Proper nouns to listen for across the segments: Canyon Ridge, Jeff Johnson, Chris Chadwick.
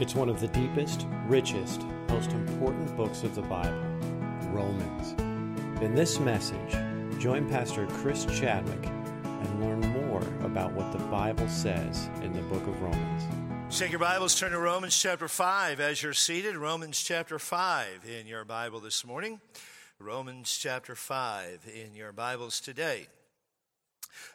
It's one of the deepest, richest, most important books of the Bible, Romans. In this message, join Pastor Chris Chadwick and learn more about what the Bible says in the book of Romans. Take your Bibles, turn to Romans chapter 5 as you're seated. Romans chapter 5 in your Bible this morning. Romans chapter 5 in your Bibles today.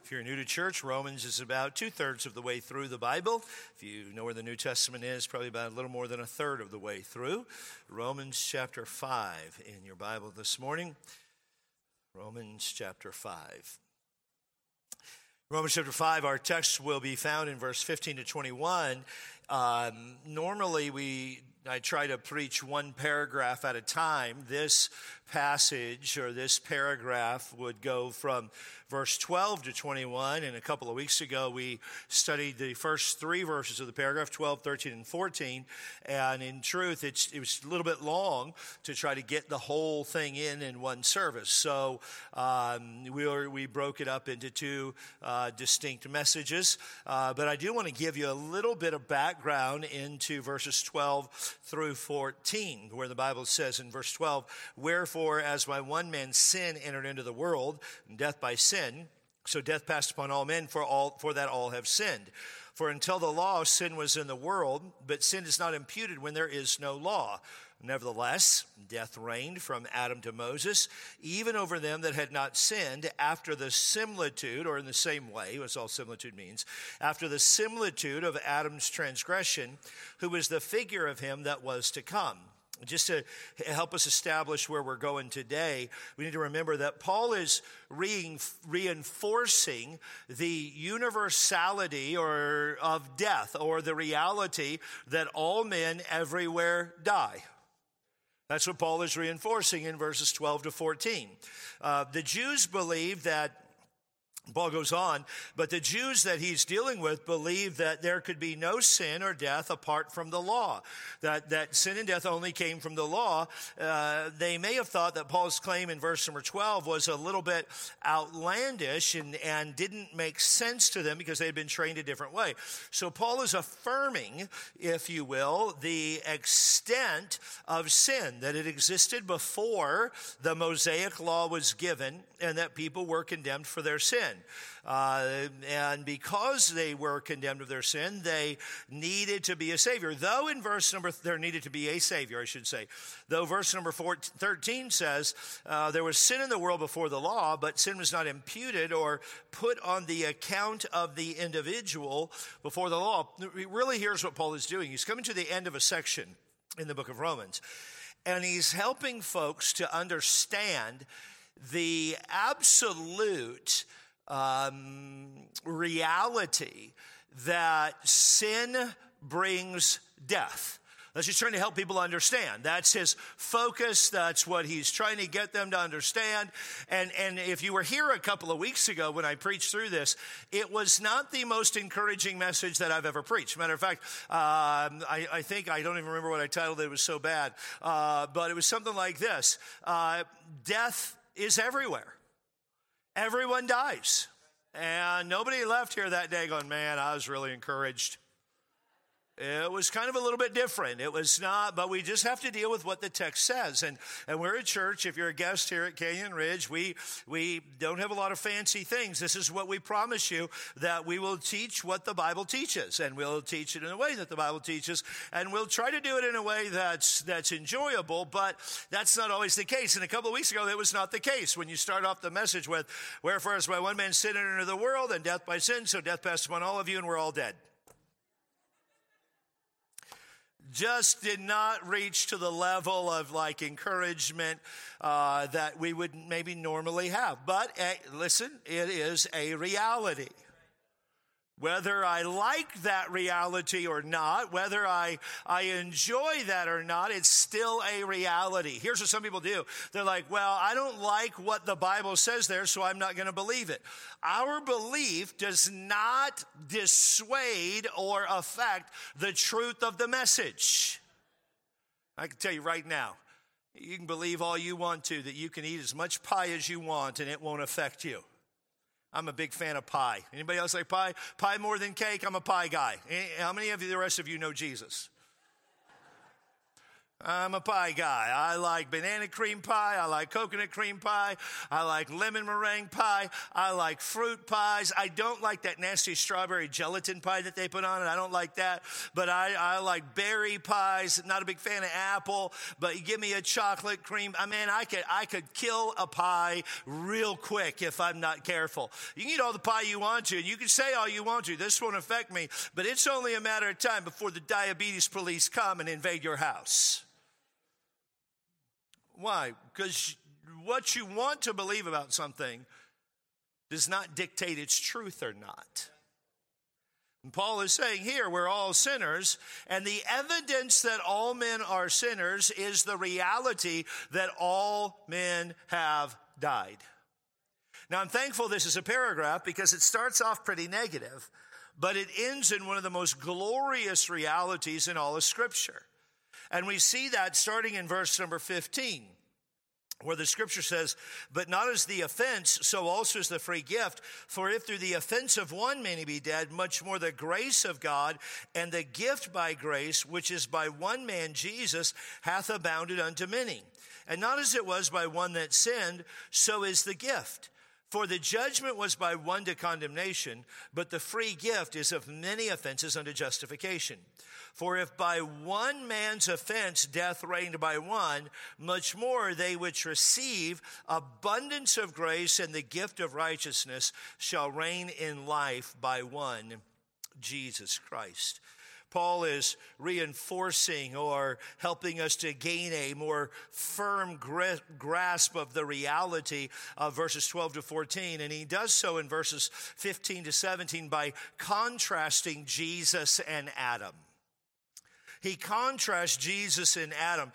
If you're new to church, Romans is about two-thirds of the way through the Bible. If you know where the New Testament is, probably about a little more than a third of the way through. Romans chapter 5 in your Bible this morning. Romans chapter 5. Romans chapter 5, our text will be found in verse 15 to 21. Normally, I try to preach one paragraph at a time. This passage or this paragraph would go from verse 12 to 21. And a couple of weeks ago, we studied the first three verses of the paragraph, 12, 13, and 14. And in truth, it was a little bit long to try to get the whole thing in one service. So we broke it up into two distinct messages. But I do want to give you a little bit of background into verses 12 through 14, where the Bible says in verse 12, "Wherefore, as by one man sin entered into the world, and death by sin, so death passed upon all men, for that all have sinned. For until the law, sin was in the world, but sin is not imputed when there is no law. Nevertheless, death reigned from Adam to Moses, even over them that had not sinned, after the similitude," or in the same way, that's all similitude means, "after the similitude of Adam's transgression, who was the figure of him that was to come." Just to help us establish where we're going today, we need to remember that Paul is reinforcing the universality of death, or the reality that all men everywhere die. That's what Paul is reinforcing in verses 12 to 14. The Jews believe that, Paul goes on, but the Jews that he's dealing with believe that there could be no sin or death apart from the law, that sin and death only came from the law. They may have thought that Paul's claim in verse number 12 was a little bit outlandish and didn't make sense to them because they had been trained a different way. So Paul is affirming, if you will, the extent of sin, that it existed before the Mosaic law was given and that people were condemned for their sin. And because they were condemned of their sin, they needed to be a savior. Though in verse number, there needed to be a savior, I should say. Though verse number 13 says, there was sin in the world before the law, but sin was not imputed or put on the account of the individual before the law. Really, here's what Paul is doing. He's coming to the end of a section in the book of Romans, and he's helping folks to understand the absolute reality that sin brings death. That's just trying to help people understand. That's his focus. That's what he's trying to get them to understand. And if you were here a couple of weeks ago when I preached through this, it was not the most encouraging message that I've ever preached. Matter of fact, I think, I don't even remember what I titled it. It was so bad. But it was something like this. Death is everywhere. Everyone dies. And nobody left here that day going, man, I was really encouraged. It was kind of a little bit different. It was not, but we just have to deal with what the text says. And we're a church. If you're a guest here at Canyon Ridge, we don't have a lot of fancy things. This is what we promise you, that we will teach what the Bible teaches, and we'll teach it in a way that the Bible teaches, and we'll try to do it in a way that's enjoyable, but that's not always the case. And a couple of weeks ago, that was not the case. When you start off the message with, "Wherefore as by one man sin entered into the world, and death by sin, so death passed upon all of you, and we're all dead." Just did not reach to the level of encouragement that we would maybe normally have. But listen, it is a reality. Whether I like that reality or not, whether I enjoy that or not, it's still a reality. Here's what some people do. They're like, well, I don't like what the Bible says there, so I'm not going to believe it. Our belief does not dissuade or affect the truth of the message. I can tell you right now, you can believe all you want to, that you can eat as much pie as you want, and it won't affect you. I'm a big fan of pie. Anybody else like pie? Pie more than cake? I'm a pie guy. How many of you, the rest of you, know Jesus? I'm a pie guy. I like banana cream pie. I like coconut cream pie. I like lemon meringue pie. I like fruit pies. I don't like that nasty strawberry gelatin pie that they put on it. I don't like that. But I like berry pies. Not a big fan of apple, but you give me a chocolate cream. I mean, I could kill a pie real quick if I'm not careful. You can eat all the pie you want to, and you can say all you want to. This won't affect me, but it's only a matter of time before the diabetes police come and invade your house. Why? Because what you want to believe about something does not dictate its truth or not. And Paul is saying here, we're all sinners, and the evidence that all men are sinners is the reality that all men have died. Now, I'm thankful this is a paragraph because it starts off pretty negative, but it ends in one of the most glorious realities in all of Scripture. And we see that starting in verse number 15, where the scripture says, "But not as the offense, so also is the free gift. For if through the offense of one many be dead, much more the grace of God and the gift by grace, which is by one man Jesus, hath abounded unto many. And not as it was by one that sinned, so is the gift. For the judgment was by one to condemnation, but the free gift is of many offenses unto justification. For if by one man's offense death reigned by one, much more they which receive abundance of grace and the gift of righteousness shall reign in life by one, Jesus Christ." Paul is reinforcing or helping us to gain a more firm grasp of the reality of verses 12 to 14. And he does so in verses 15 to 17 by contrasting Jesus and Adam. He contrasts Jesus and Adam.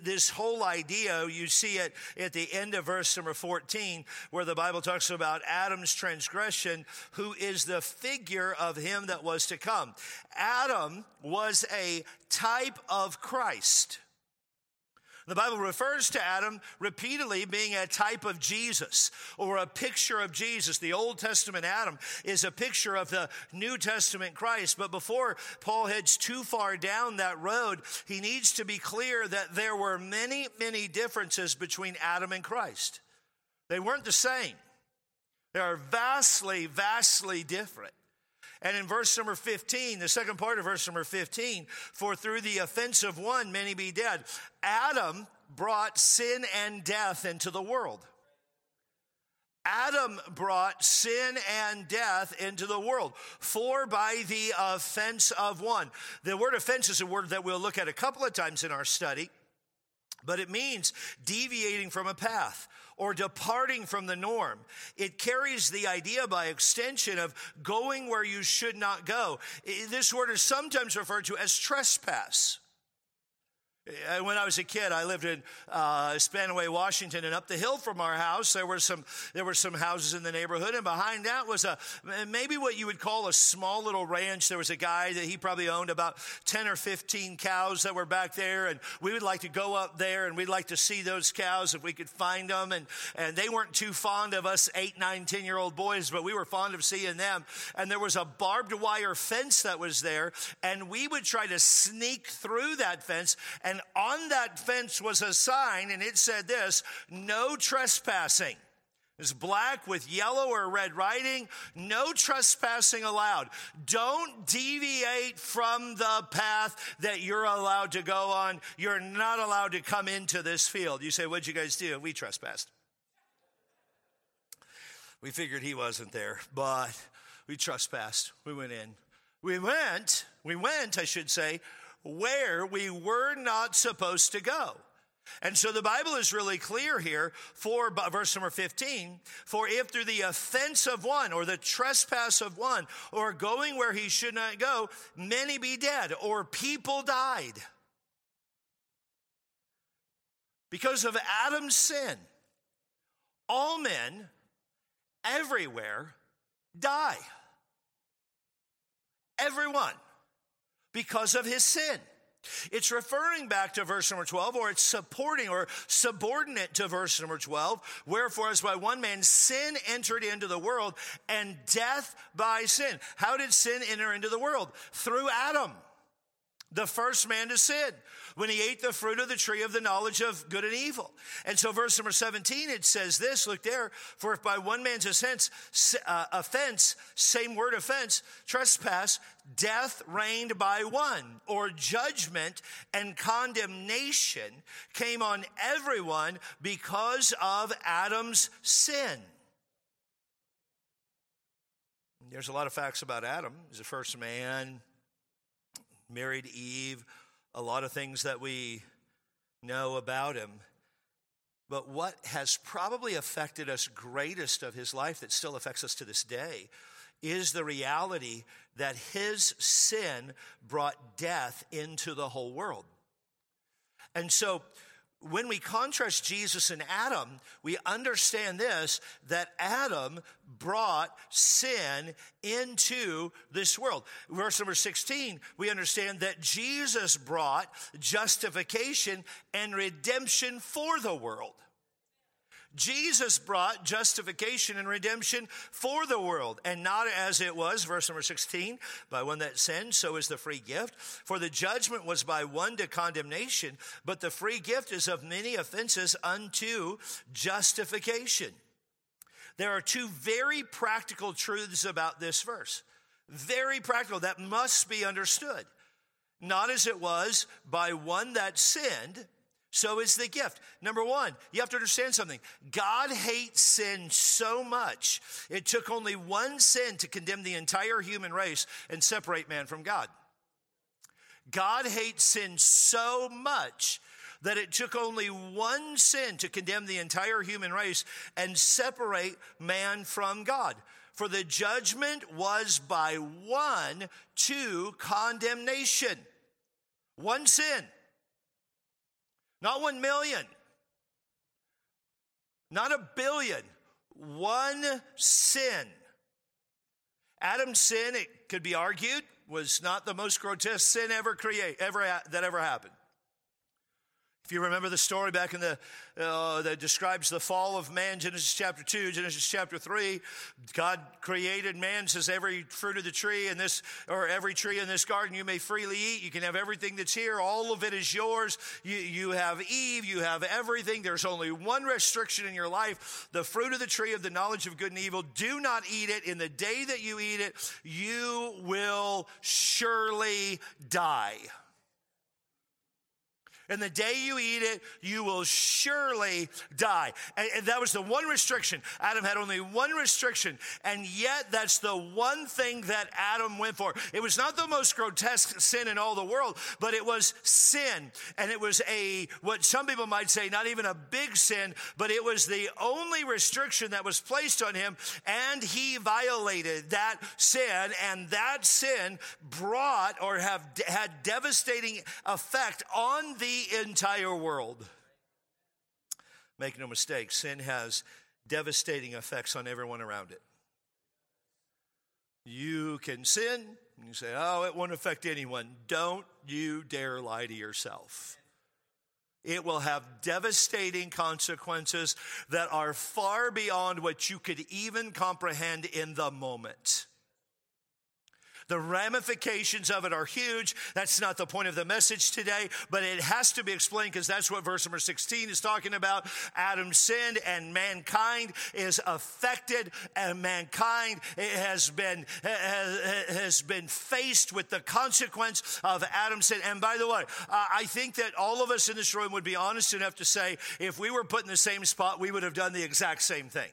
This whole idea, you see it at the end of verse number 14, where the Bible talks about Adam's transgression, who is the figure of him that was to come. Adam was a type of Christ. The Bible refers to Adam repeatedly being a type of Jesus or a picture of Jesus. The Old Testament Adam is a picture of the New Testament Christ. But before Paul heads too far down that road, he needs to be clear that there were many, many differences between Adam and Christ. They weren't the same. They are vastly, vastly different. And in verse number 15, the second part of verse number 15, "For through the offense of one, many be dead." Adam brought sin and death into the world. Adam brought sin and death into the world, for by the offense of one. The word offense is a word that we'll look at a couple of times in our study, but it means deviating from a path or departing from the norm. It carries the idea by extension of going where you should not go. This word is sometimes referred to as trespass. When I was a kid, I lived in Spanaway, Washington, and up the hill from our house, there were some houses in the neighborhood, and behind that was a maybe what you would call a small little ranch. There was a guy that he probably owned about 10 or 15 cows that were back there, and we would like to go up there, and we'd like to see those cows if we could find them, and they weren't too fond of us 8, 9, 10-year-old boys, but we were fond of seeing them, and there was a barbed wire fence that was there, and we would try to sneak through that fence. And on that fence was a sign, and it said this: "No trespassing." It's black with yellow or red writing. "No trespassing allowed." Don't deviate from the path that you're allowed to go on. You're not allowed to come into this field. You say, "What'd you guys do?" "We trespassed." We figured he wasn't there, but we trespassed. We went in. We went, where we were not supposed to go. And so the Bible is really clear here for verse number 15, "For if through the offense of one," or the trespass of one, or going where he should not go, "many be dead," or people died. Because of Adam's sin, all men everywhere die. Everyone. Because of his sin. It's referring back to verse number 12, or it's supporting or subordinate to verse number 12. "Wherefore, as by one man sin entered into the world, and death by sin." How did sin enter into the world? Through Adam. the first man to sin when he ate the fruit of the tree of the knowledge of good and evil. And so verse number 17, it says this, look there, for if by one man's offense, same word offense, trespass, death reigned by one, or judgment and condemnation came on everyone because of Adam's sin. There's a lot of facts about Adam. He's the first man, married Eve, a lot of things that we know about him. But what has probably affected us greatest of his life that still affects us to this day is the reality that his sin brought death into the whole world. And so when we contrast Jesus and Adam, we understand this, that Adam brought sin into this world. Verse number 16, we understand that Jesus brought justification and redemption for the world. Jesus brought justification and redemption for the world, and not as it was, verse number 16, by one that sinned, so is the free gift. For the judgment was by one to condemnation, but the free gift is of many offenses unto justification. There are two very practical truths about this verse. Very practical, that must be understood. Not as it was by one that sinned, so is the gift. Number one, you have to understand something. God hates sin so much, it took only one sin to condemn the entire human race and separate man from God. God hates sin so much that it took only one sin to condemn the entire human race and separate man from God. For the judgment was by one to condemnation. One sin. Not 1 million, not 1 billion, one sin. Adam's sin, it could be argued, was not the most grotesque sin ever happened. If you remember the story back in that describes the fall of man, Genesis chapter 2, Genesis chapter 3, God created man, says every fruit of the tree in this, or every tree in this garden you may freely eat. You can have everything that's here. All of it is yours. You have Eve. You have everything. There's only one restriction in your life. The fruit of the tree of the knowledge of good and evil. Do not eat it. In the day that you eat it, you will surely die. And the day you eat it, you will surely die. And that was the one restriction. Adam had only one restriction. And yet that's the one thing that Adam went for. It was not the most grotesque sin in all the world, but it was sin. And it was what some people might say, not even a big sin, but it was the only restriction that was placed on him. And he violated that sin. And that sin brought or had devastating effect on the entire world. Make no mistake, sin has devastating effects on everyone around it. You can sin and you say, oh, it won't affect anyone. Don't you dare lie to yourself. It will have devastating consequences that are far beyond what you could even comprehend in the moment. The ramifications of it are huge. That's not the point of the message today, but it has to be explained because that's what verse number 16 is talking about. Adam sinned and mankind is affected, and mankind has been faced with the consequence of Adam's sin. And by the way, I think that all of us in this room would be honest enough to say if we were put in the same spot, we would have done the exact same thing.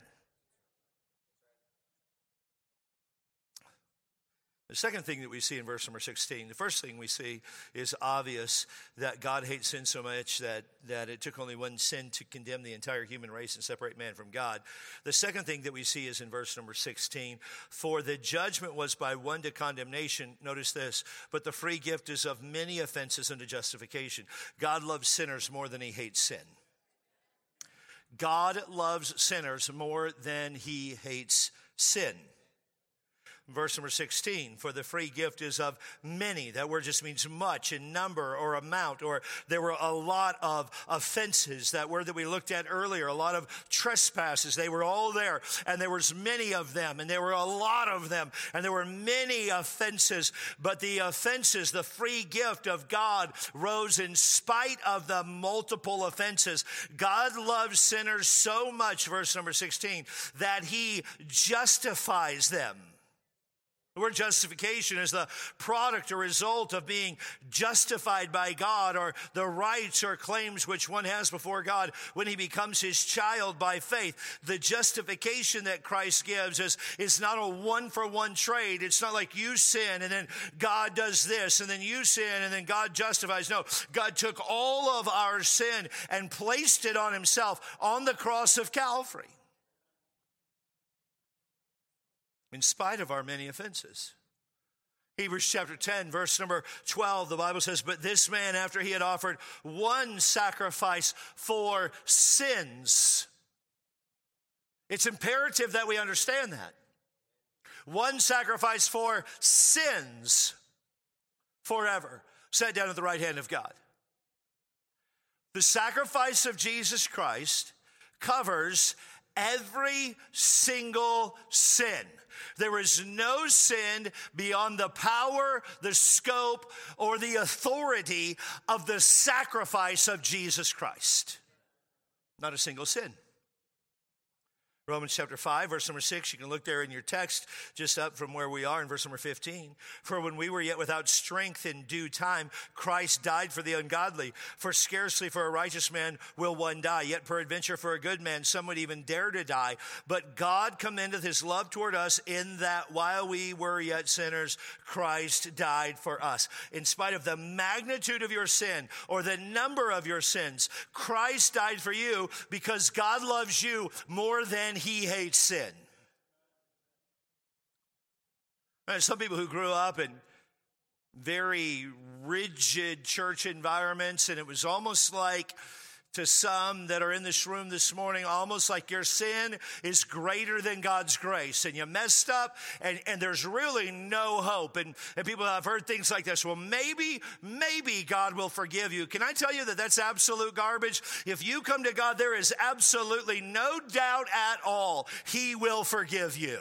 The second thing that we see in verse number 16, the first thing we see is obvious that God hates sin so much that it took only one sin to condemn the entire human race and separate man from God. The second thing that we see is in verse number 16, for the judgment was by one to condemnation. Notice this, but the free gift is of many offenses unto justification. God loves sinners more than he hates sin. God loves sinners more than he hates sin. Verse number 16, for the free gift is of many. That word just means much in number or amount, or there were a lot of offenses, that word that we looked at earlier, a lot of trespasses. They were all there, and there was many of them, and there were a lot of them, and there were many offenses. But the offenses, the free gift of God rose in spite of the multiple offenses. God loves sinners so much, verse number 16, that he justifies them. The word justification is the product or result of being justified by God, or the rights or claims which one has before God when he becomes his child by faith. The justification that Christ gives is not a one-for-one trade. It's not like you sin and then God does this, and then you sin and then God justifies. No, God took all of our sin and placed it on himself on the cross of Calvary. In spite of our many offenses. Hebrews chapter 10, verse number 12, the Bible says, but this man, after he had offered one sacrifice for sins. It's imperative that we understand that. One sacrifice for sins forever. Sat down at the right hand of God. The sacrifice of Jesus Christ covers every single sin. There is no sin beyond the power, the scope, or the authority of the sacrifice of Jesus Christ. Not a single sin. Romans chapter 5, verse number 6, you can look there in your text, just up from where we are in verse number 15. For when we were yet without strength in due time, Christ died for the ungodly. For scarcely for a righteous man will one die, yet peradventure for a good man some would even dare to die. But God commendeth his love toward us in that while we were yet sinners, Christ died for us. In spite of the magnitude of your sin or the number of your sins, Christ died for you because God loves you more than he hates sin. There's some people who grew up in very rigid church environments, and it was almost like, to some that are in this room this morning, almost like your sin is greater than God's grace, and you messed up, and there's really no hope. And people have heard things like this. Well, maybe God will forgive you. Can I tell you that that's absolute garbage? If you come to God, there is absolutely no doubt at all he will forgive you.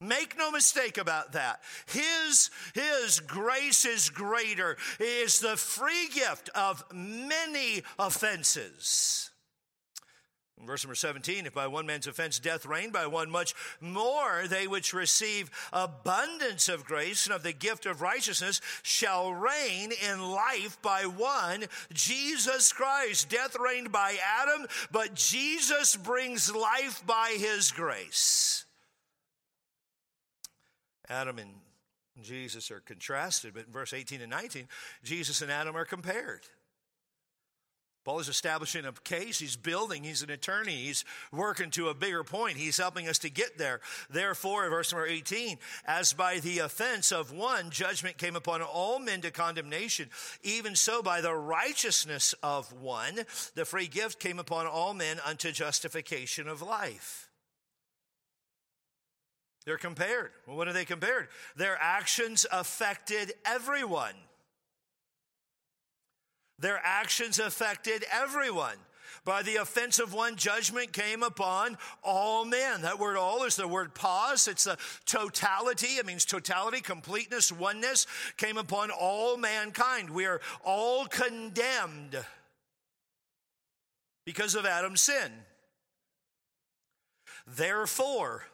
Make no mistake about that. His grace is greater. It is the free gift of many offenses. In verse number 17, if by one man's offense death reigned, by one much more they which receive abundance of grace and of the gift of righteousness shall reign in life by one, Jesus Christ. Death reigned by Adam, but Jesus brings life by his grace. Adam and Jesus are contrasted, but in verse 18 and 19, Jesus and Adam are compared. Paul is establishing a case. He's building. He's an attorney. He's working to a bigger point. He's helping us to get there. Therefore, verse number 18, as by the offense of one, judgment came upon all men to condemnation, even so by the righteousness of one, the free gift came upon all men unto justification of life. They're compared. Well, what are they compared? Their actions affected everyone. Their actions affected everyone. By the offense of one, judgment came upon all men. That word all is the word pos. It's the totality. It means totality, completeness, oneness came upon all mankind. We are all condemned because of Adam's sin. Therefore,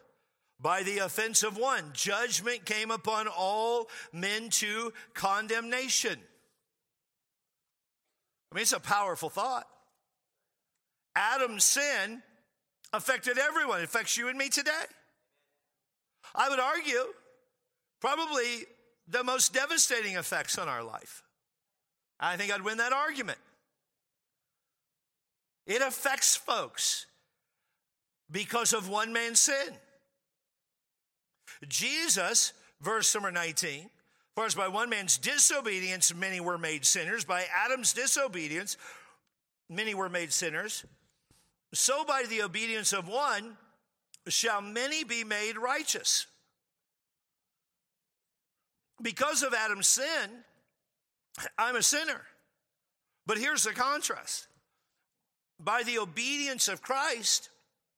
by the offense of one, judgment came upon all men to condemnation. I mean, it's a powerful thought. Adam's sin affected everyone. It affects you and me today. I would argue probably the most devastating effects on our life. I think I'd win that argument. It affects folks because of one man's sin. Jesus, verse number 19, for as by one man's disobedience many were made sinners, by Adam's disobedience many were made sinners, so by the obedience of one shall many be made righteous. because of Adam's sin, I'm a sinner. But here's the contrast. By the obedience of Christ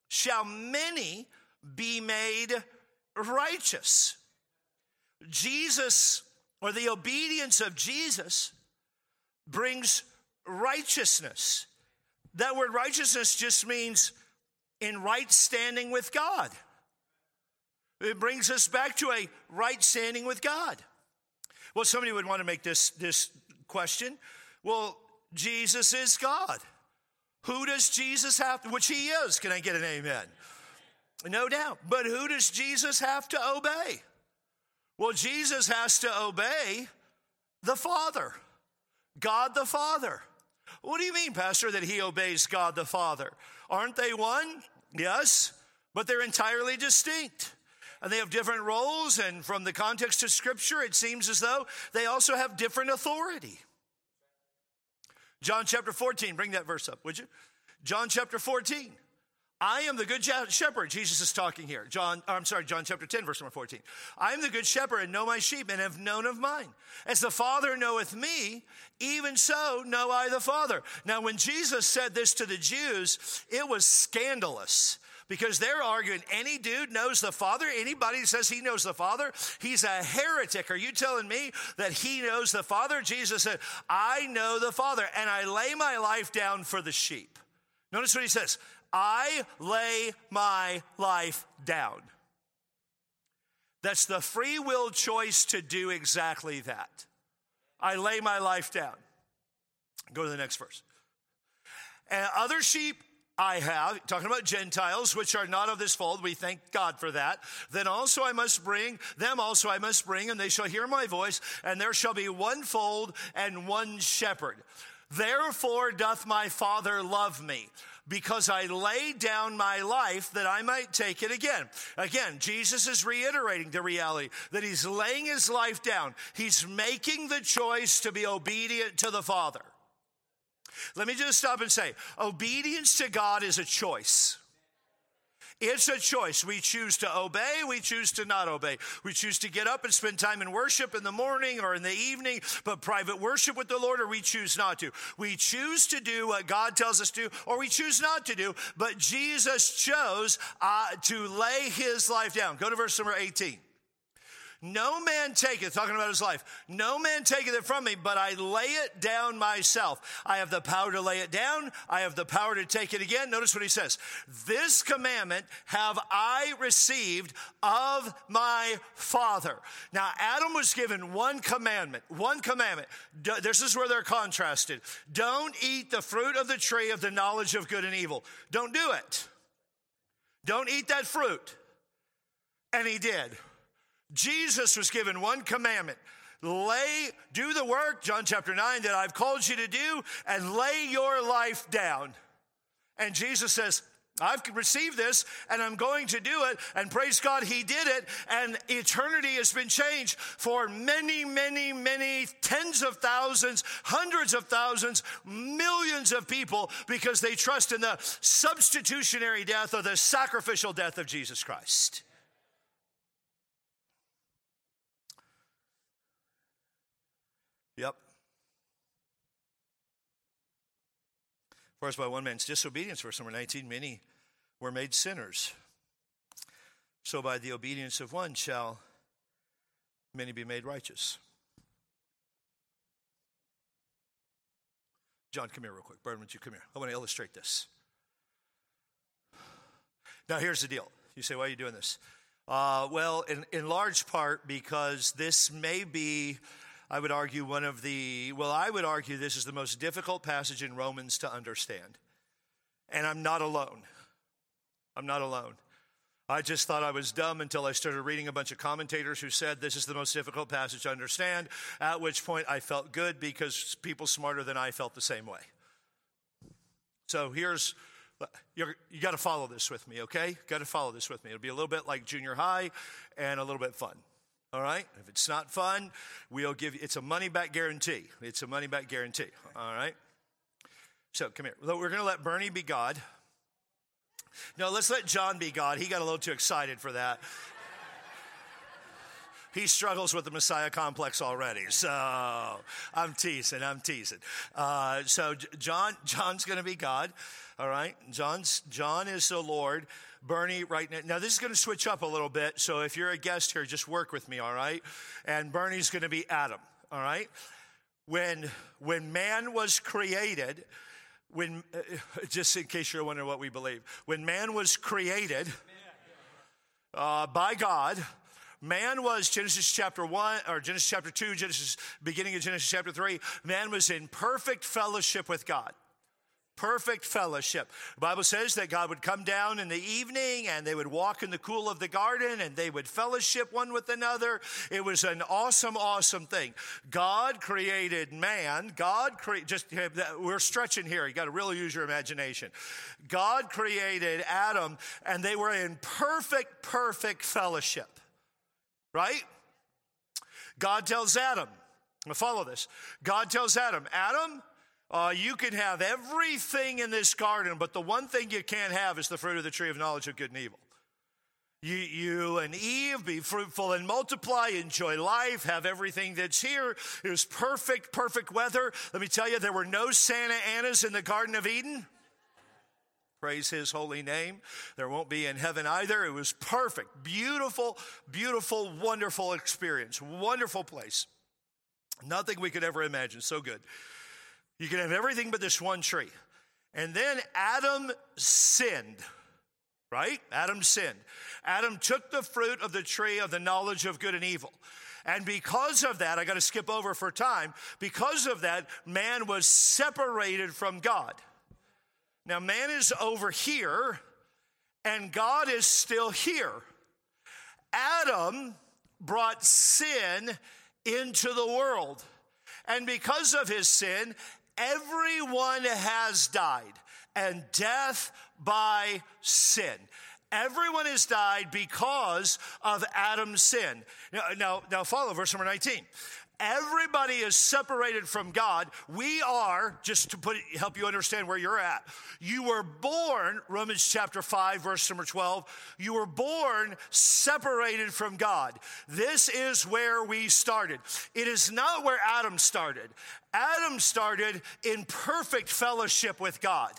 shall many be made righteous. Jesus, or the obedience of Jesus, brings righteousness. That word righteousness just means in right standing with God. It brings us back to a right standing with God. Well, somebody would want to make this question. Well, Jesus is God. Who does Jesus have to, which he is? Can I get an amen? No doubt. But who does Jesus have to obey? Well, Jesus has to obey the Father, God the Father. What do you mean, Pastor, that he obeys God the Father? Aren't they one? Yes, but they're entirely distinct. And they have different roles, and from the context of Scripture, it seems as though they also have different authority. John chapter 14, bring that verse up, would you? John chapter 14. I am the good shepherd. Jesus is talking here. John chapter 10, verse number 14. I am the good shepherd and know my sheep and have known of mine. As the Father knoweth me, even so know I the Father. Now, when Jesus said this to the Jews, it was scandalous because they're arguing any dude knows the Father. Anybody that says he knows the Father, he's a heretic. Are you telling me that he knows the Father? Jesus said, I know the Father and I lay my life down for the sheep. Notice what he says. I lay my life down. That's the free will choice to do exactly that. I lay my life down. Go to the next verse. And other sheep I have, talking about Gentiles, which are not of this fold, we thank God for that. Them also I must bring, and they shall hear my voice, and there shall be one fold and one shepherd. Therefore doth my Father love me, because I lay down my life that I might take it again. Again, Jesus is reiterating the reality that he's laying his life down. He's making the choice to be obedient to the Father. Let me just stop and say, obedience to God is a choice. It's a choice. We choose to obey. We choose to not obey. We choose to get up and spend time in worship in the morning or in the evening, but private worship with the Lord, or we choose not to. We choose to do what God tells us to, or we choose not to do, but Jesus chose to lay his life down. Go to verse number 18. No man taketh, talking about his life, no man taketh it from me, but I lay it down myself. I have the power to lay it down. I have the power to take it again. Notice what he says. This commandment have I received of my Father. Now, Adam was given one commandment. This is where they're contrasted. Don't eat the fruit of the tree of the knowledge of good and evil. Don't do it. Don't eat that fruit. And he did. Jesus was given one commandment. Do the work, John chapter 9, that I've called you to do, and lay your life down. And Jesus says, I've received this, and I'm going to do it, and praise God, he did it, and eternity has been changed for many, many, many tens of thousands, hundreds of thousands, millions of people, because they trust in the substitutionary death or the sacrificial death of Jesus Christ. Yep. For as by one man's disobedience, verse number 19, many were made sinners. So by the obedience of one shall many be made righteous. John, come here real quick. Byron, would you come here? I want to illustrate this. Now, here's the deal. You say, why are you doing this? Well, in large part because this may be... I would argue this is the most difficult passage in Romans to understand. And I'm not alone. I just thought I was dumb until I started reading a bunch of commentators who said this is the most difficult passage to understand, at which point I felt good because people smarter than I felt the same way. So you got to follow this with me, okay? Got to follow this with me. It'll be a little bit like junior high and a little bit fun. All right? If it's not fun, we'll give you, it's a money-back guarantee. It's a money-back guarantee. All right? So, come here. We're going to let Bernie be God. No, let's let John be God. He got a little too excited for that. He struggles with the Messiah complex already. So I'm teasing. So John's going to be God. All right. John is the Lord. Bernie, right now this is going to switch up a little bit. So if you're a guest here, just work with me. All right. And Bernie's going to be Adam. All right. When man was created, just in case you're wondering what we believe, when man was created by God, man was, Genesis chapter 1, or Genesis chapter 2, beginning of Genesis chapter 3, man was in perfect fellowship with God. Perfect fellowship. The Bible says that God would come down in the evening and they would walk in the cool of the garden and they would fellowship one with another. It was an awesome, awesome thing. God created man. We're stretching here. You got to really use your imagination. God created Adam and they were in perfect fellowship. Right? God tells Adam, follow this. God tells Adam, you can have everything in this garden, but the one thing you can't have is the fruit of the tree of knowledge of good and evil. You and Eve, be fruitful and multiply, enjoy life, have everything that's here. It was perfect weather. Let me tell you, there were no Santa Annas in the Garden of Eden. Praise his holy name. There won't be in heaven either. It was perfect, beautiful, wonderful experience, wonderful place. Nothing we could ever imagine, so good. You can have everything but this one tree. And then Adam sinned, right? Adam sinned. Adam took the fruit of the tree of the knowledge of good and evil. And because of that, I got to skip over for time. Because of that, man was separated from God. Now, man is over here, and God is still here. Adam brought sin into the world. And because of his sin, everyone has died, and death by sin. Everyone has died because of Adam's sin. Now follow verse number 19. Everybody is separated from God. We are, just to help you understand where you're at, you were born, Romans chapter 5, verse number 12, you were born separated from God. This is where we started. It is not where Adam started. Adam started in perfect fellowship with God.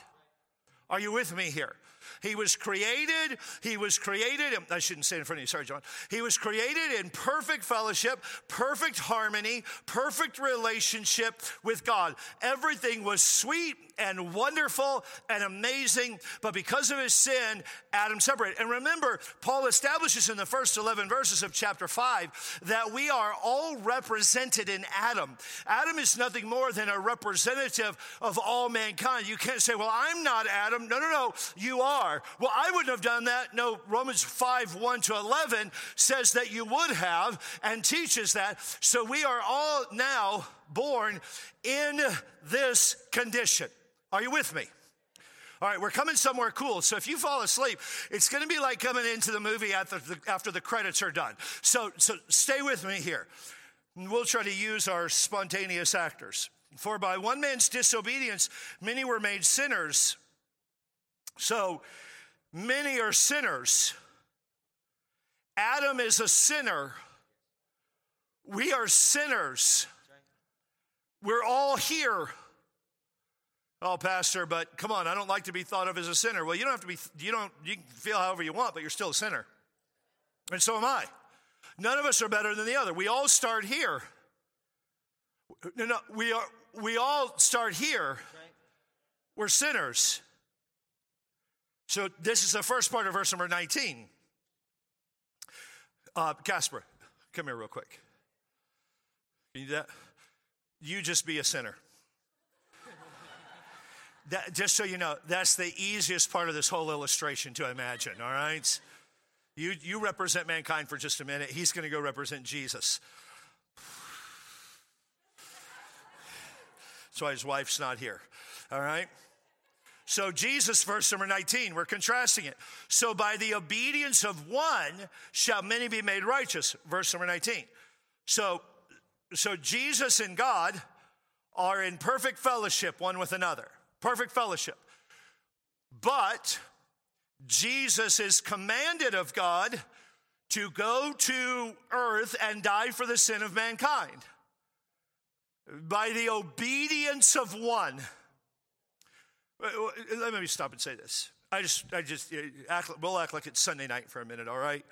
Are you with me here? He was created, I shouldn't say in front of you, sorry, John. He was created in perfect fellowship, perfect harmony, perfect relationship with God. Everything was sweet and wonderful and amazing, but because of his sin, Adam separated. And remember, Paul establishes in the first 11 verses of chapter 5 that we are all represented in Adam. Adam is nothing more than a representative of all mankind. You can't say, well, I'm not Adam. No, you are. Well, I wouldn't have done that. No, Romans 5, 1 to 11 says that you would have and teaches that. So we are all now born in this condition. Are you with me? All right, we're coming somewhere cool. So if you fall asleep, it's going to be like coming into the movie after the credits are done. So stay with me here. We'll try to use our spontaneous actors. For by one man's disobedience, many were made sinners. So many are sinners. Adam is a sinner. We are sinners. We're all here. Oh, pastor, but come on, I don't like to be thought of as a sinner. Well, you don't have to be, you can feel however you want, but you're still a sinner. And so am I. None of us are better than the other. We all start here. No, we all start here. We're sinners. So this is the first part of verse number 19. Casper, come here real quick. Can you do that? You just be a sinner. That, just so you know, that's the easiest part of this whole illustration to imagine, all right? You represent mankind for just a minute. He's going to go represent Jesus. That's why his wife's not here, all right? So Jesus, verse number 19, we're contrasting it. So by the obedience of one shall many be made righteous, verse number 19. So Jesus and God are in perfect fellowship one with another, perfect fellowship. But Jesus is commanded of God to go to earth and die for the sin of mankind. By the obedience of one. Let me stop and say this. We'll act like it's Sunday night for a minute, all right?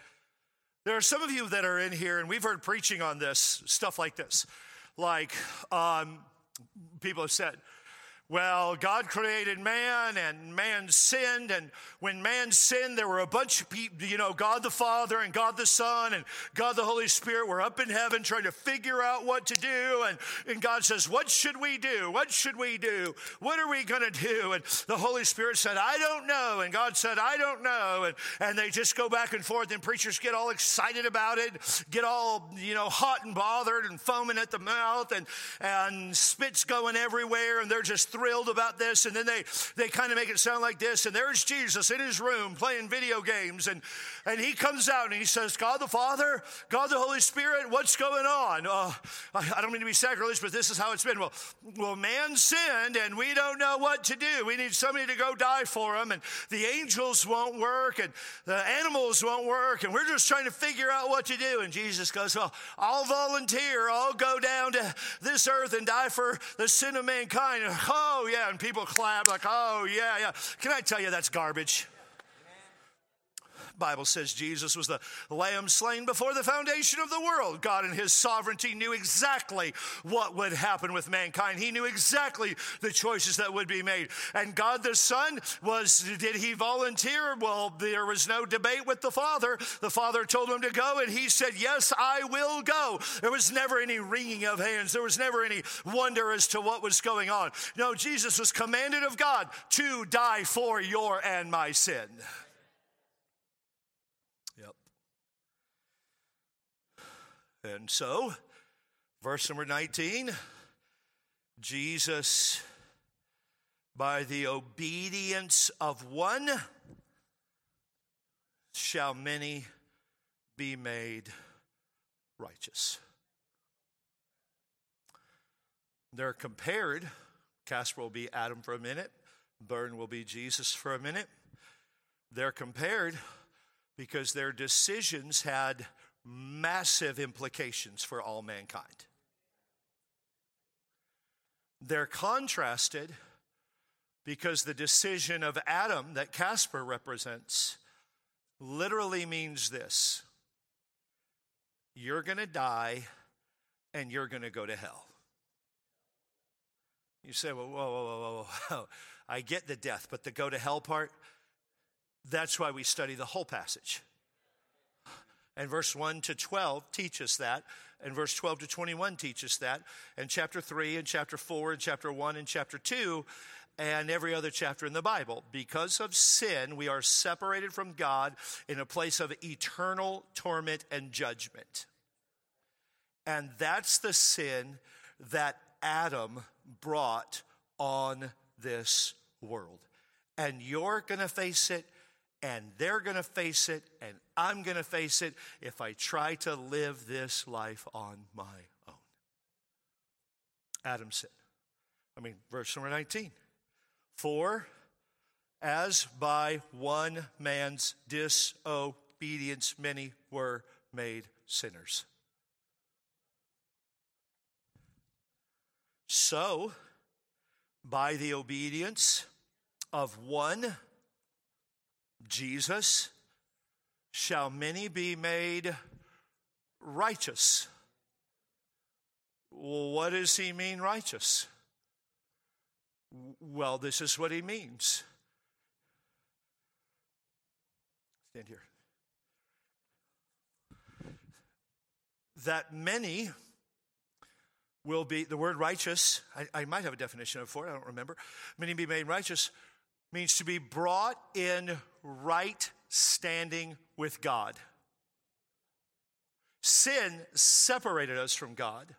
There are some of you that are in here, and we've heard preaching on this, stuff like this. Like, people have said, well, God created man, and man sinned, and when man sinned, there were a bunch of people, God the Father and God the Son and God the Holy Spirit were up in heaven trying to figure out what to do, and God says, what should we do? What should we do? What are we going to do? And the Holy Spirit said, I don't know, and God said, I don't know, and they just go back and forth, and preachers get all excited about it, get all, hot and bothered and foaming at the mouth, and spits going everywhere, and they're just thrilled about this, and then they kind of make it sound like this, and there's Jesus in his room playing video games, and he comes out and he says, God the Father, God the Holy Spirit, what's going on? I don't mean to be sacrilegious, but this is how it's been. Well, man sinned, and we don't know what to do. We need somebody to go die for him, and the angels won't work, and the animals won't work, and we're just trying to figure out what to do. And Jesus goes, well, I'll volunteer. I'll go down to this earth and die for the sin of mankind. Oh, yeah, and people clap like, oh, yeah, yeah. Can I tell you that's garbage? The Bible says Jesus was the lamb slain before the foundation of the world. God in his sovereignty knew exactly what would happen with mankind. He knew exactly the choices that would be made. And God the Son did he volunteer? Well, there was no debate with the Father. The Father told him to go, and he said, yes, I will go. There was never any wringing of hands. There was never any wonder as to what was going on. No, Jesus was commanded of God to die for your and my sin. And so, verse number 19, Jesus, by the obedience of one, shall many be made righteous. They're compared. Casper will be Adam for a minute. Byrne will be Jesus for a minute. They're compared because their decisions had massive implications for all mankind. They're contrasted because the decision of Adam that Casper represents literally means this: you're going to die and you're going to go to hell. You say, well, whoa. I get the death, but the go to hell part, that's why we study the whole passage. And verse 1 to 12 teach us that. And verse 12 to 21 teach us that. And chapter 3 and chapter 4 and chapter 1 and chapter 2 and every other chapter in the Bible. Because of sin, we are separated from God in a place of eternal torment and judgment. And that's the sin that Adam brought on this world. And you're going to face it. And they're going to face it, and I'm going to face it if I try to live this life on my own. Adam sinned. Verse number 19. For as by one man's disobedience many were made sinners, so by the obedience of one, Jesus, shall many be made righteous. Well, what does he mean righteous? Well, this is what he means. Stand here. That many will be, the word righteous, I might have a definition of it for it, I don't remember. Many be made righteous means to be brought in right standing with God. Sin separated us from God.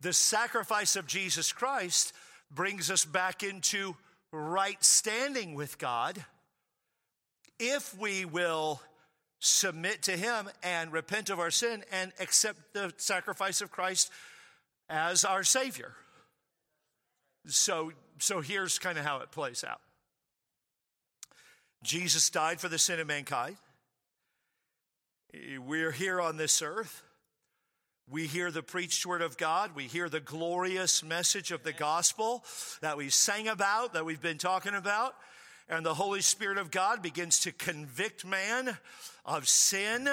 The sacrifice of Jesus Christ brings us back into right standing with God if we will submit to him and repent of our sin and accept the sacrifice of Christ as our Savior. So here's kind of how it plays out. Jesus died for the sin of mankind. We're here on this earth. We hear the preached word of God. We hear the glorious message of the gospel that we sang about, that we've been talking about. And the Holy Spirit of God begins to convict man of sin,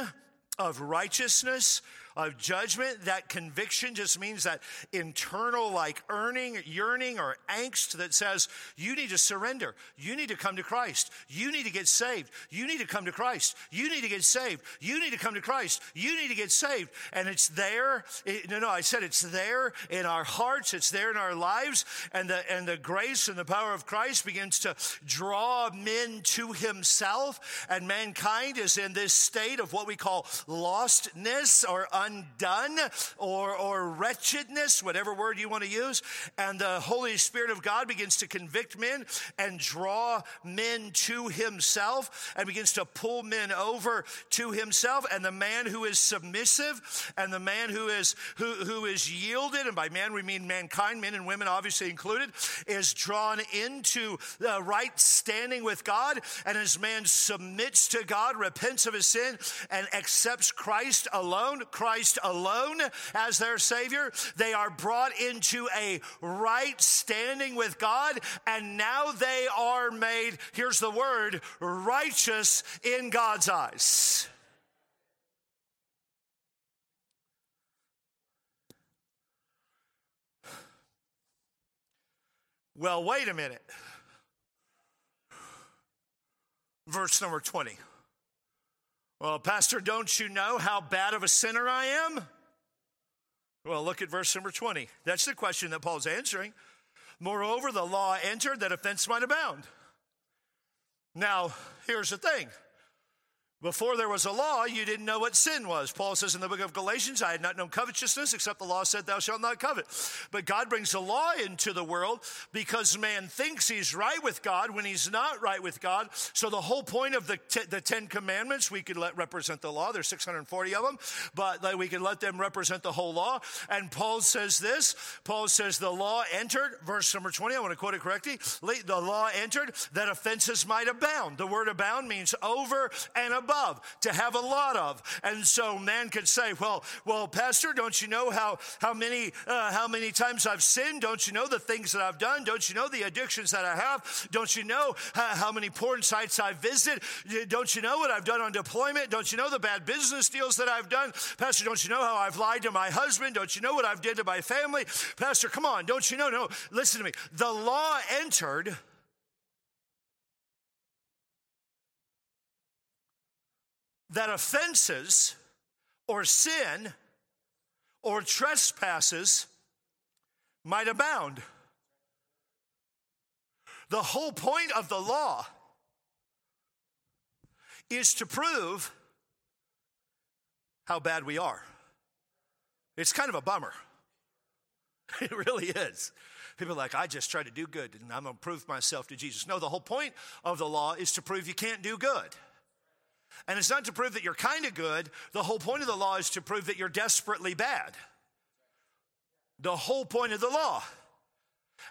of righteousness, of judgment. That conviction just means that internal like yearning or angst that says, you need to surrender. You need to come to Christ. You need to get saved. You need to come to Christ. You need to get saved. You need to come to Christ. You need to get saved. And it's there. I said it's there in our hearts. It's there in our lives. And the grace and the power of Christ begins to draw men to himself. And mankind is in this state of what we call lostness or undone or wretchedness, whatever word you want to use. And the Holy Spirit of God begins to convict men and draw men to himself and begins to pull men over to himself. And the man who is submissive and the man who is yielded, and by man we mean mankind, men and women obviously included, is drawn into the right standing with God. And as man submits to God, repents of his sin, and accepts Christ alone as their Savior, they are brought into a right standing with God, and now they are made, here's the word, righteous in God's eyes. Well, wait a minute. Verse number 20. Well, Pastor, don't you know how bad of a sinner I am? Well, look at verse number 20. That's the question that Paul's answering. Moreover, the law entered that offense might abound. Now, here's the thing. Before there was a law, you didn't know what sin was. Paul says in the book of Galatians, I had not known covetousness, except the law said, thou shalt not covet. But God brings the law into the world because man thinks he's right with God when he's not right with God. So the whole point of the Ten Commandments, we could let represent the law. There's 640 of them, but we could let them represent the whole law. And Paul says this. Paul says the law entered, verse number 20, I want to quote it correctly. The law entered that offenses might abound. The word abound means over and above. To have a lot of. And so man could say, well, Pastor, don't you know how many times I've sinned? Don't you know the things that I've done? Don't you know the addictions that I have? Don't you know how many porn sites I've visited? Don't you know what I've done on deployment? Don't you know the bad business deals that I've done? Pastor, don't you know how I've lied to my husband? Don't you know what I've did to my family? Pastor, come on, don't you know? No, listen to me. The law entered that offenses or sin or trespasses might abound. The whole point of the law is to prove how bad we are. It's kind of a bummer. It really is. People are like, I just try to do good and I'm going to prove myself to Jesus. No, the whole point of the law is to prove you can't do good. And it's not to prove that you're kind of good. The whole point of the law is to prove that you're desperately bad. The whole point of the law.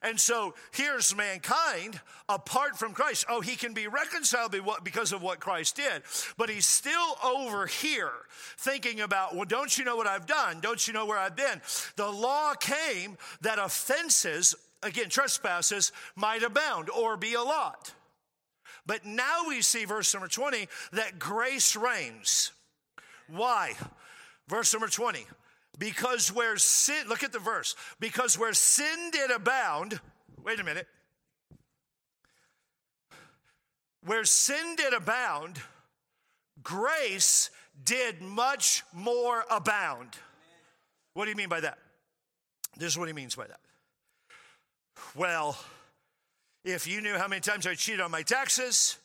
And so here's mankind apart from Christ. Oh, he can be reconciled because of what Christ did, but he's still over here thinking about, well, don't you know what I've done? Don't you know where I've been? The law came that offenses, again, trespasses, might abound or be a lot. But now we see, verse number 20, that grace reigns. Why? Verse number 20. Because where sin, look at the verse. Because where sin did abound, wait a minute. Where sin did abound, grace did much more abound. What do you mean by that? This is what he means by that. Well, if you knew how many times I cheated on my taxes,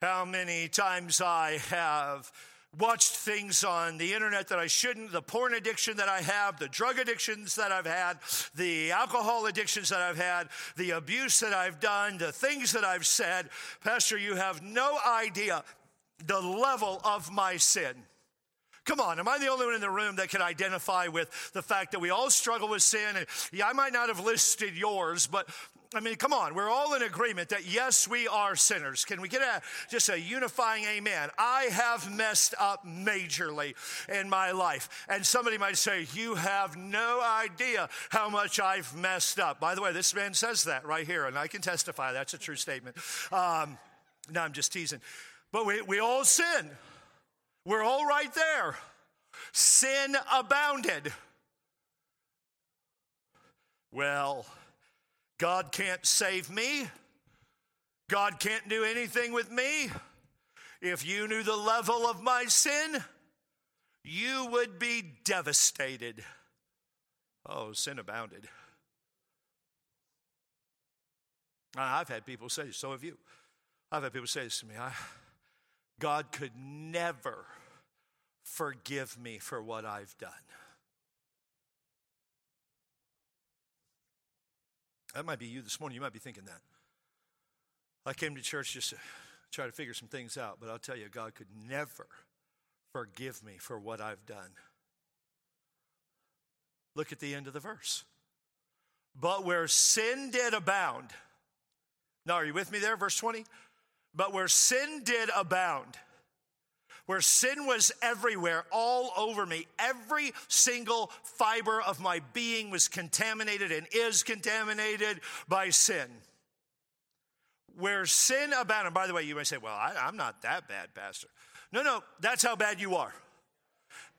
how many times I have watched things on the internet that I shouldn't, the porn addiction that I have, the drug addictions that I've had, the alcohol addictions that I've had, the abuse that I've done, the things that I've said, Pastor, you have no idea the level of my sin. Come on, am I the only one in the room that can identify with the fact that we all struggle with sin? And yeah, I might not have listed yours, but I mean, come on, we're all in agreement that yes, we are sinners. Can we get just a unifying amen? I have messed up majorly in my life. And somebody might say, you have no idea how much I've messed up. By the way, this man says that right here, and I can testify that's a true statement. No, I'm just teasing. But we all sin. We're all right there. Sin abounded. Well, God can't save me. God can't do anything with me. If you knew the level of my sin, you would be devastated. Oh, sin abounded. I've had people say this, so have you. I've had people say this to me. God could never forgive me for what I've done. That might be you this morning. You might be thinking that. I came to church just to try to figure some things out, but I'll tell you, God could never forgive me for what I've done. Look at the end of the verse. But where sin did abound. Now, are you with me there? Verse 20. But where sin did abound, where sin was everywhere, all over me, every single fiber of my being was contaminated and is contaminated by sin. Where sin abounded, and by the way, you may say, well, I'm not that bad, Pastor. No, that's how bad you are.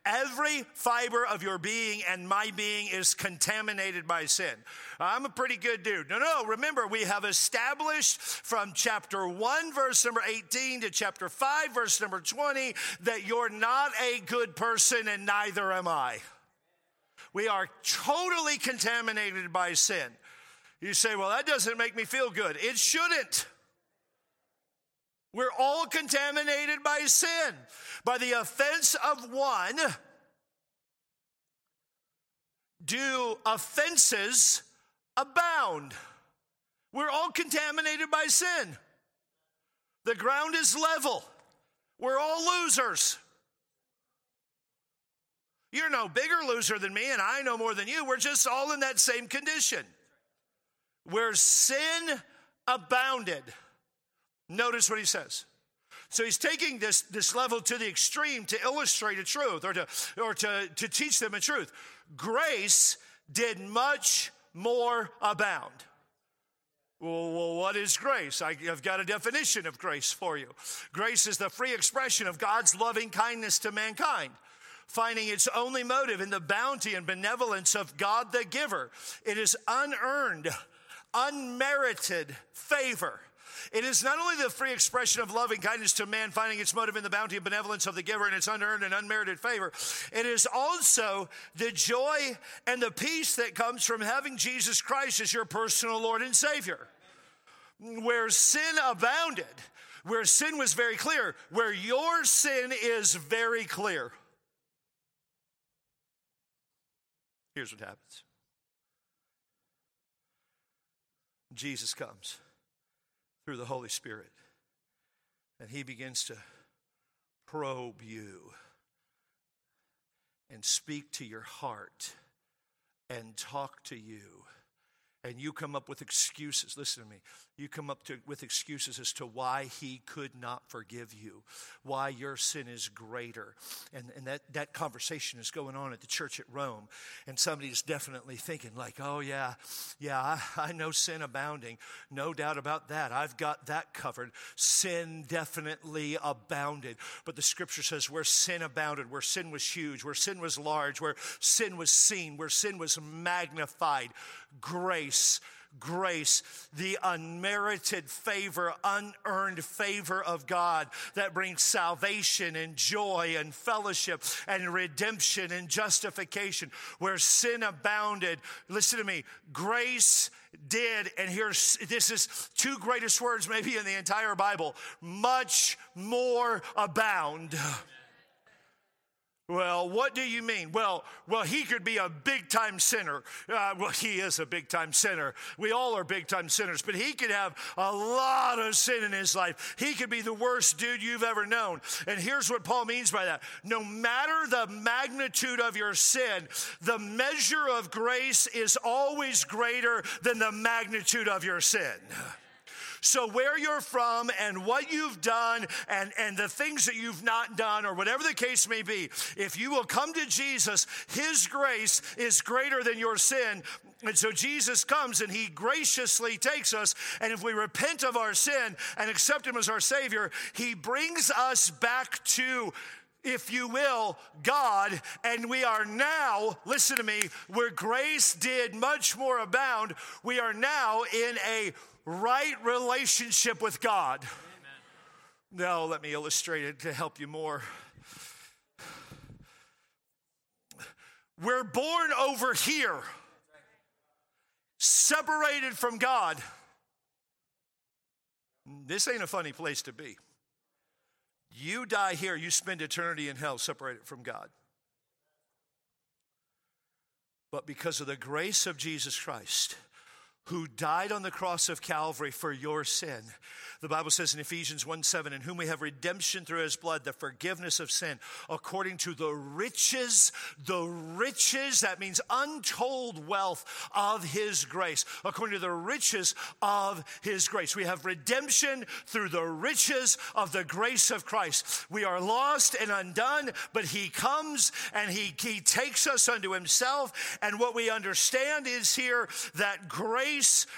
Every fiber of your being and my being is contaminated by sin. I'm a pretty good dude. No, remember, we have established from chapter 1, verse number 18 to chapter 5, verse number 20, that you're not a good person and neither am I. We are totally contaminated by sin. You say, well, that doesn't make me feel good. It shouldn't. We're all contaminated by sin, by the offense of one. Do offenses abound? We're all contaminated by sin. The ground is level. We're all losers. You're no bigger loser than me, and I know more than you. We're just all in that same condition. Where sin abounded. Notice what he says. So he's taking this level to the extreme to illustrate a truth or to teach them a truth. Grace did much more abound. Well, what is grace? I've got a definition of grace for you. Grace is the free expression of God's loving kindness to mankind, finding its only motive in the bounty and benevolence of God the giver. It is unearned, unmerited favor. It is not only the free expression of loving kindness to man, finding its motive in the bounty and benevolence of the giver and its unearned and unmerited favor. It is also the joy and the peace that comes from having Jesus Christ as your personal Lord and Savior. Where sin abounded, where sin was very clear, where your sin is very clear. Here's what happens. Jesus comes through the Holy Spirit, and he begins to probe you and speak to your heart and talk to you. And you come up with excuses. Listen to me. You come up with excuses as to why he could not forgive you, why your sin is greater. And that conversation is going on at the church at Rome. And somebody's definitely thinking like, oh, yeah, I know sin abounding. No doubt about that. I've got that covered. Sin definitely abounded. But the scripture says where sin abounded, where sin was huge, where sin was large, where sin was seen, where sin was magnified, grace, the unmerited favor, unearned favor of God that brings salvation and joy and fellowship and redemption and justification. Where sin abounded, listen to me, grace did, and here's, this is two greatest words maybe in the entire Bible, much more abound. Well, what do you mean? Well, he could be a big-time sinner. He is a big-time sinner. We all are big-time sinners, but he could have a lot of sin in his life. He could be the worst dude you've ever known. And here's what Paul means by that. No matter the magnitude of your sin, the measure of grace is always greater than the magnitude of your sin. So where you're from and what you've done and the things that you've not done or whatever the case may be, if you will come to Jesus, his grace is greater than your sin. And so Jesus comes and he graciously takes us. And if we repent of our sin and accept him as our Savior, he brings us back to, if you will, God, and we are now, listen to me, where grace did much more abound, we are now in a right relationship with God. Amen. Now, let me illustrate it to help you more. We're born over here, separated from God. This ain't a funny place to be. You die here, you spend eternity in hell separated from God. But because of the grace of Jesus Christ, who died on the cross of Calvary for your sin. The Bible says in Ephesians 1:7, in whom we have redemption through his blood, the forgiveness of sin, according to the riches, that means untold wealth of his grace, according to the riches of his grace. We have redemption through the riches of the grace of Christ. We are lost and undone, but he comes and he takes us unto himself. And what we understand is here that grace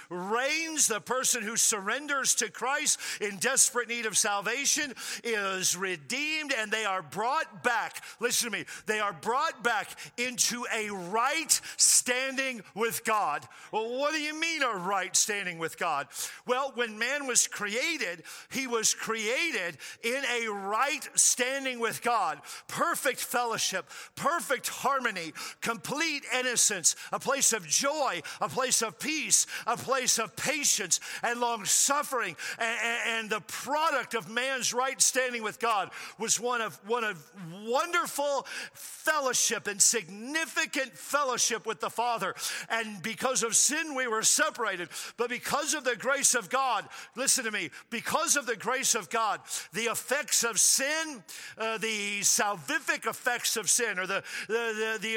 reigns. The person who surrenders to Christ in desperate need of salvation is redeemed, and they are brought back. Listen to me. They are brought back into a right standing with God. Well, what do you mean a right standing with God? Well, when man was created, he was created in a right standing with God. Perfect fellowship, perfect harmony, complete innocence, a place of joy, a place of peace, a place of patience and long-suffering, and the product of man's right standing with God was one of wonderful fellowship and significant fellowship with the Father. And because of sin, we were separated. But because of the grace of God, listen to me, because of the grace of God, the effects of sin, the salvific effects of sin, or the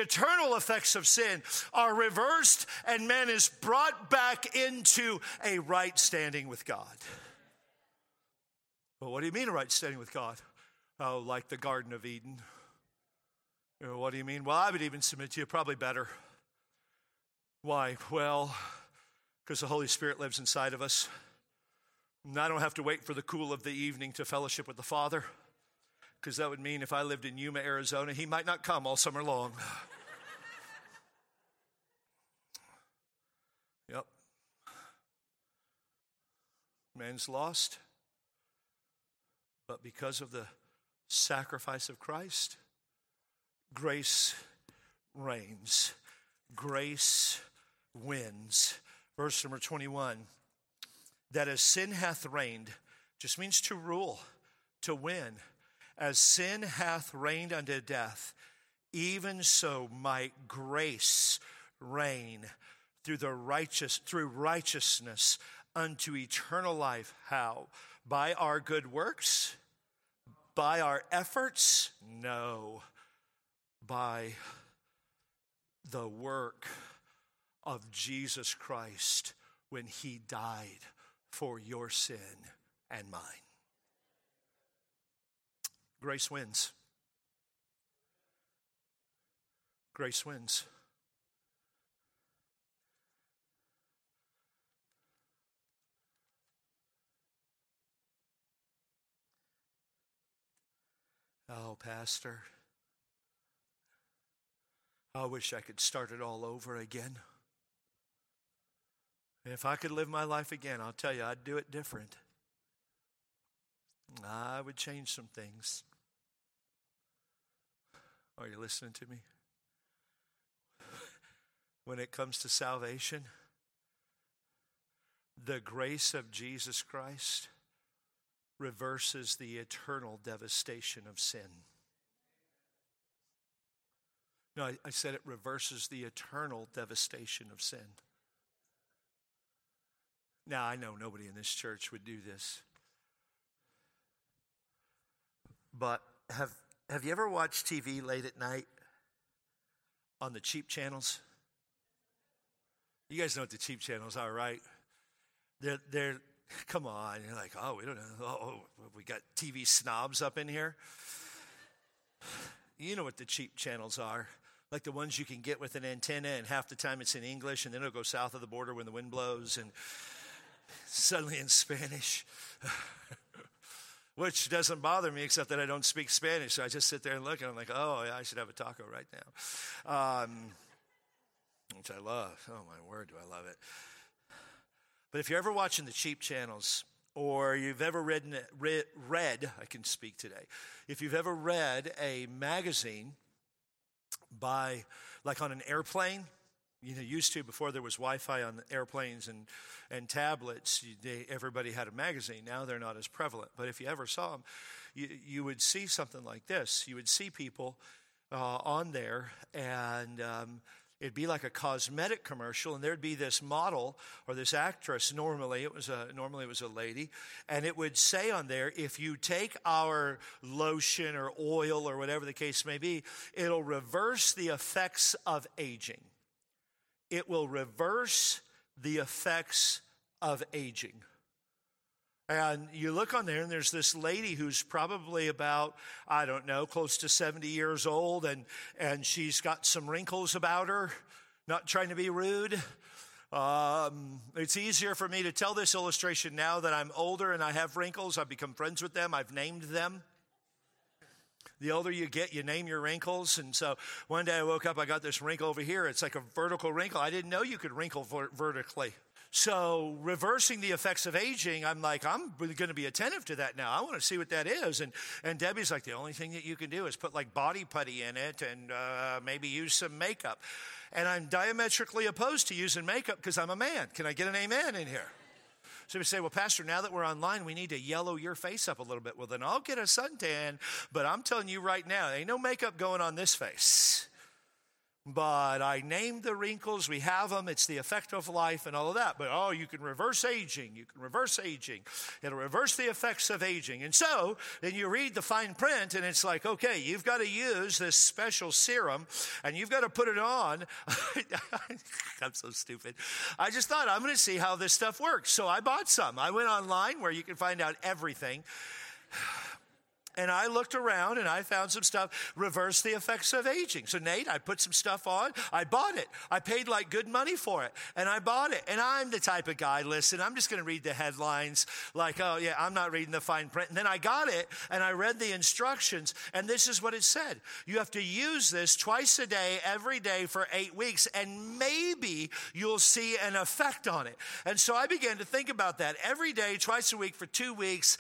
eternal effects of sin are reversed, and man is brought back into a right standing with God. Well, what do you mean a right standing with God? Oh, like the Garden of Eden. You know, what do you mean? Well, I would even submit to you, probably better. Why? Well, because the Holy Spirit lives inside of us. And I don't have to wait for the cool of the evening to fellowship with the Father, because that would mean if I lived in Yuma, Arizona, he might not come all summer long. Yep. Man's lost, but because of the sacrifice of Christ, grace reigns. Grace wins. Verse number 21, that as sin hath reigned, just means to rule, to win. As sin hath reigned unto death, even so might grace reign through righteousness unto eternal life. How? By our good works? By our efforts? No. By the work of Jesus Christ when he died for your sin and mine. Grace wins. Grace wins. Oh, Pastor, I wish I could start it all over again. If I could live my life again, I'll tell you, I'd do it different. I would change some things. Are you listening to me? When it comes to salvation, the grace of Jesus Christ reverses the eternal devastation of sin. No, I said it reverses the eternal devastation of sin. Now, I know nobody in this church would do this. But have you ever watched TV late at night on the cheap channels? You guys know what the cheap channels are, right? They're come on. You're like, oh, we don't know. Oh, we got TV snobs up in here. You know what the cheap channels are, like the ones you can get with an antenna, and half the time it's in English, and then it'll go south of the border when the wind blows, and suddenly in Spanish, which doesn't bother me except that I don't speak Spanish, so I just sit there and look, and I'm like, oh, yeah, I should have a taco right now, which I love. Oh, my word, do I love it. But if you're ever watching the cheap channels, or you've ever read, I can speak today, if you've ever read a magazine by, like on an airplane, you know, used to before there was Wi-Fi on airplanes and tablets, everybody had a magazine. Now they're not as prevalent. But if you ever saw them, you would see something like this. You would see people on there, and it'd be like a cosmetic commercial, and there'd be this model or this actress. Normally it was a lady, and it would say on there, if you take our lotion or oil or whatever the case may be, it'll reverse the effects of aging. It will reverse the effects of aging. And you look on there, and there's this lady who's probably about, I don't know, close to 70 years old, and she's got some wrinkles about her. Not trying to be rude. It's easier for me to tell this illustration now that I'm older and I have wrinkles. I've become friends with them. I've named them. The older you get, you name your wrinkles. And so one day I woke up, I got this wrinkle over here. It's like a vertical wrinkle. I didn't know you could wrinkle vertically. So reversing the effects of aging, I'm like, I'm going to be attentive to that now. I want to see what that is. And Debbie's like, the only thing that you can do is put like body putty in it and maybe use some makeup. And I'm diametrically opposed to using makeup because I'm a man. Can I get an amen in here? So we say, well, Pastor, now that we're online, we need to yellow your face up a little bit. Well, then I'll get a suntan, but I'm telling you right now, ain't no makeup going on this face. But I named the wrinkles. We have them. It's the effect of life and all of that. But, oh, you can reverse aging. You can reverse aging. It'll reverse the effects of aging. And so then you read the fine print, and it's like, okay, you've got to use this special serum, and you've got to put it on. I'm so stupid. I just thought, I'm going to see how this stuff works. So I bought some. I went online where you can find out everything. And I looked around, and I found some stuff, reverse the effects of aging. So, Nate, I put some stuff on. I bought it. I paid, like, good money for it, and I bought it. And I'm the type of guy, listen, I'm just going to read the headlines like, oh, yeah, I'm not reading the fine print. And then I got it, and I read the instructions, and this is what it said. You have to use this twice a day, every day for 8 weeks, and maybe you'll see an effect on it. And so I began to think about that every day, twice a week for 2 weeks.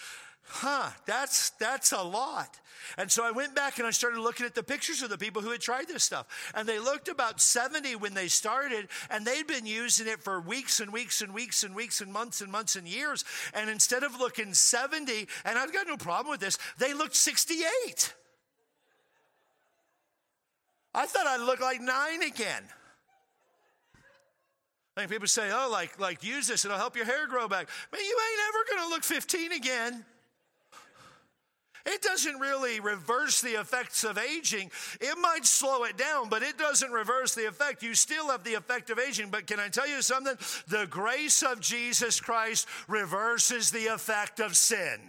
That's a lot. And so I went back and I started looking at the pictures of the people who had tried this stuff. And they looked about 70 when they started, and they'd been using it for weeks and weeks and weeks and weeks and months and years. And instead of looking 70, and I've got no problem with this, they looked 68. I thought I'd look like 9 again. Like people say, oh, like use this, it'll help your hair grow back. Man, you ain't ever going to look 15 again. It doesn't really reverse the effects of aging. It might slow it down, but it doesn't reverse the effect. You still have the effect of aging. But can I tell you something? The grace of Jesus Christ reverses the effect of sin.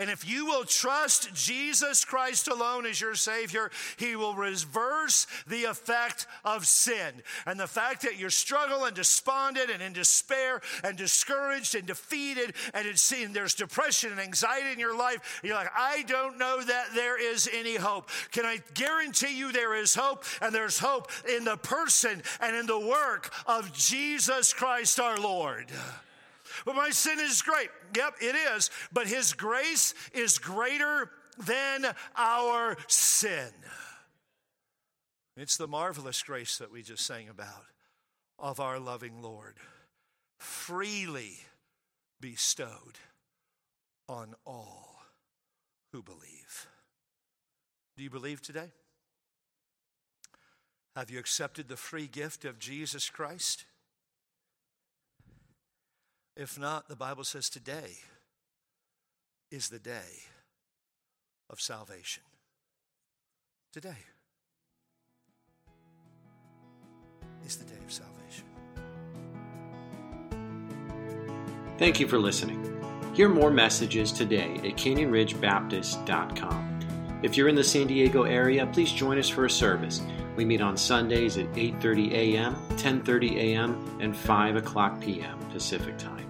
And if you will trust Jesus Christ alone as your Savior, He will reverse the effect of sin. And the fact that you're struggling, despondent, and in despair, and discouraged, and defeated, and there's depression and anxiety in your life, you're like, I don't know that there is any hope. Can I guarantee you there is hope? And there's hope in the person and in the work of Jesus Christ our Lord. But my sin is great. Yep, it is. But His grace is greater than our sin. It's the marvelous grace that we just sang about of our loving Lord, freely bestowed on all who believe. Do you believe today? Have you accepted the free gift of Jesus Christ? If not, the Bible says today is the day of salvation. Today is the day of salvation. Thank you for listening. Hear more messages today at canyonridgebaptist.com. If you're in the San Diego area, please join us for a service. We meet on Sundays at 8:30 a.m., 10:30 a.m., and 5 o'clock p.m. Pacific Time.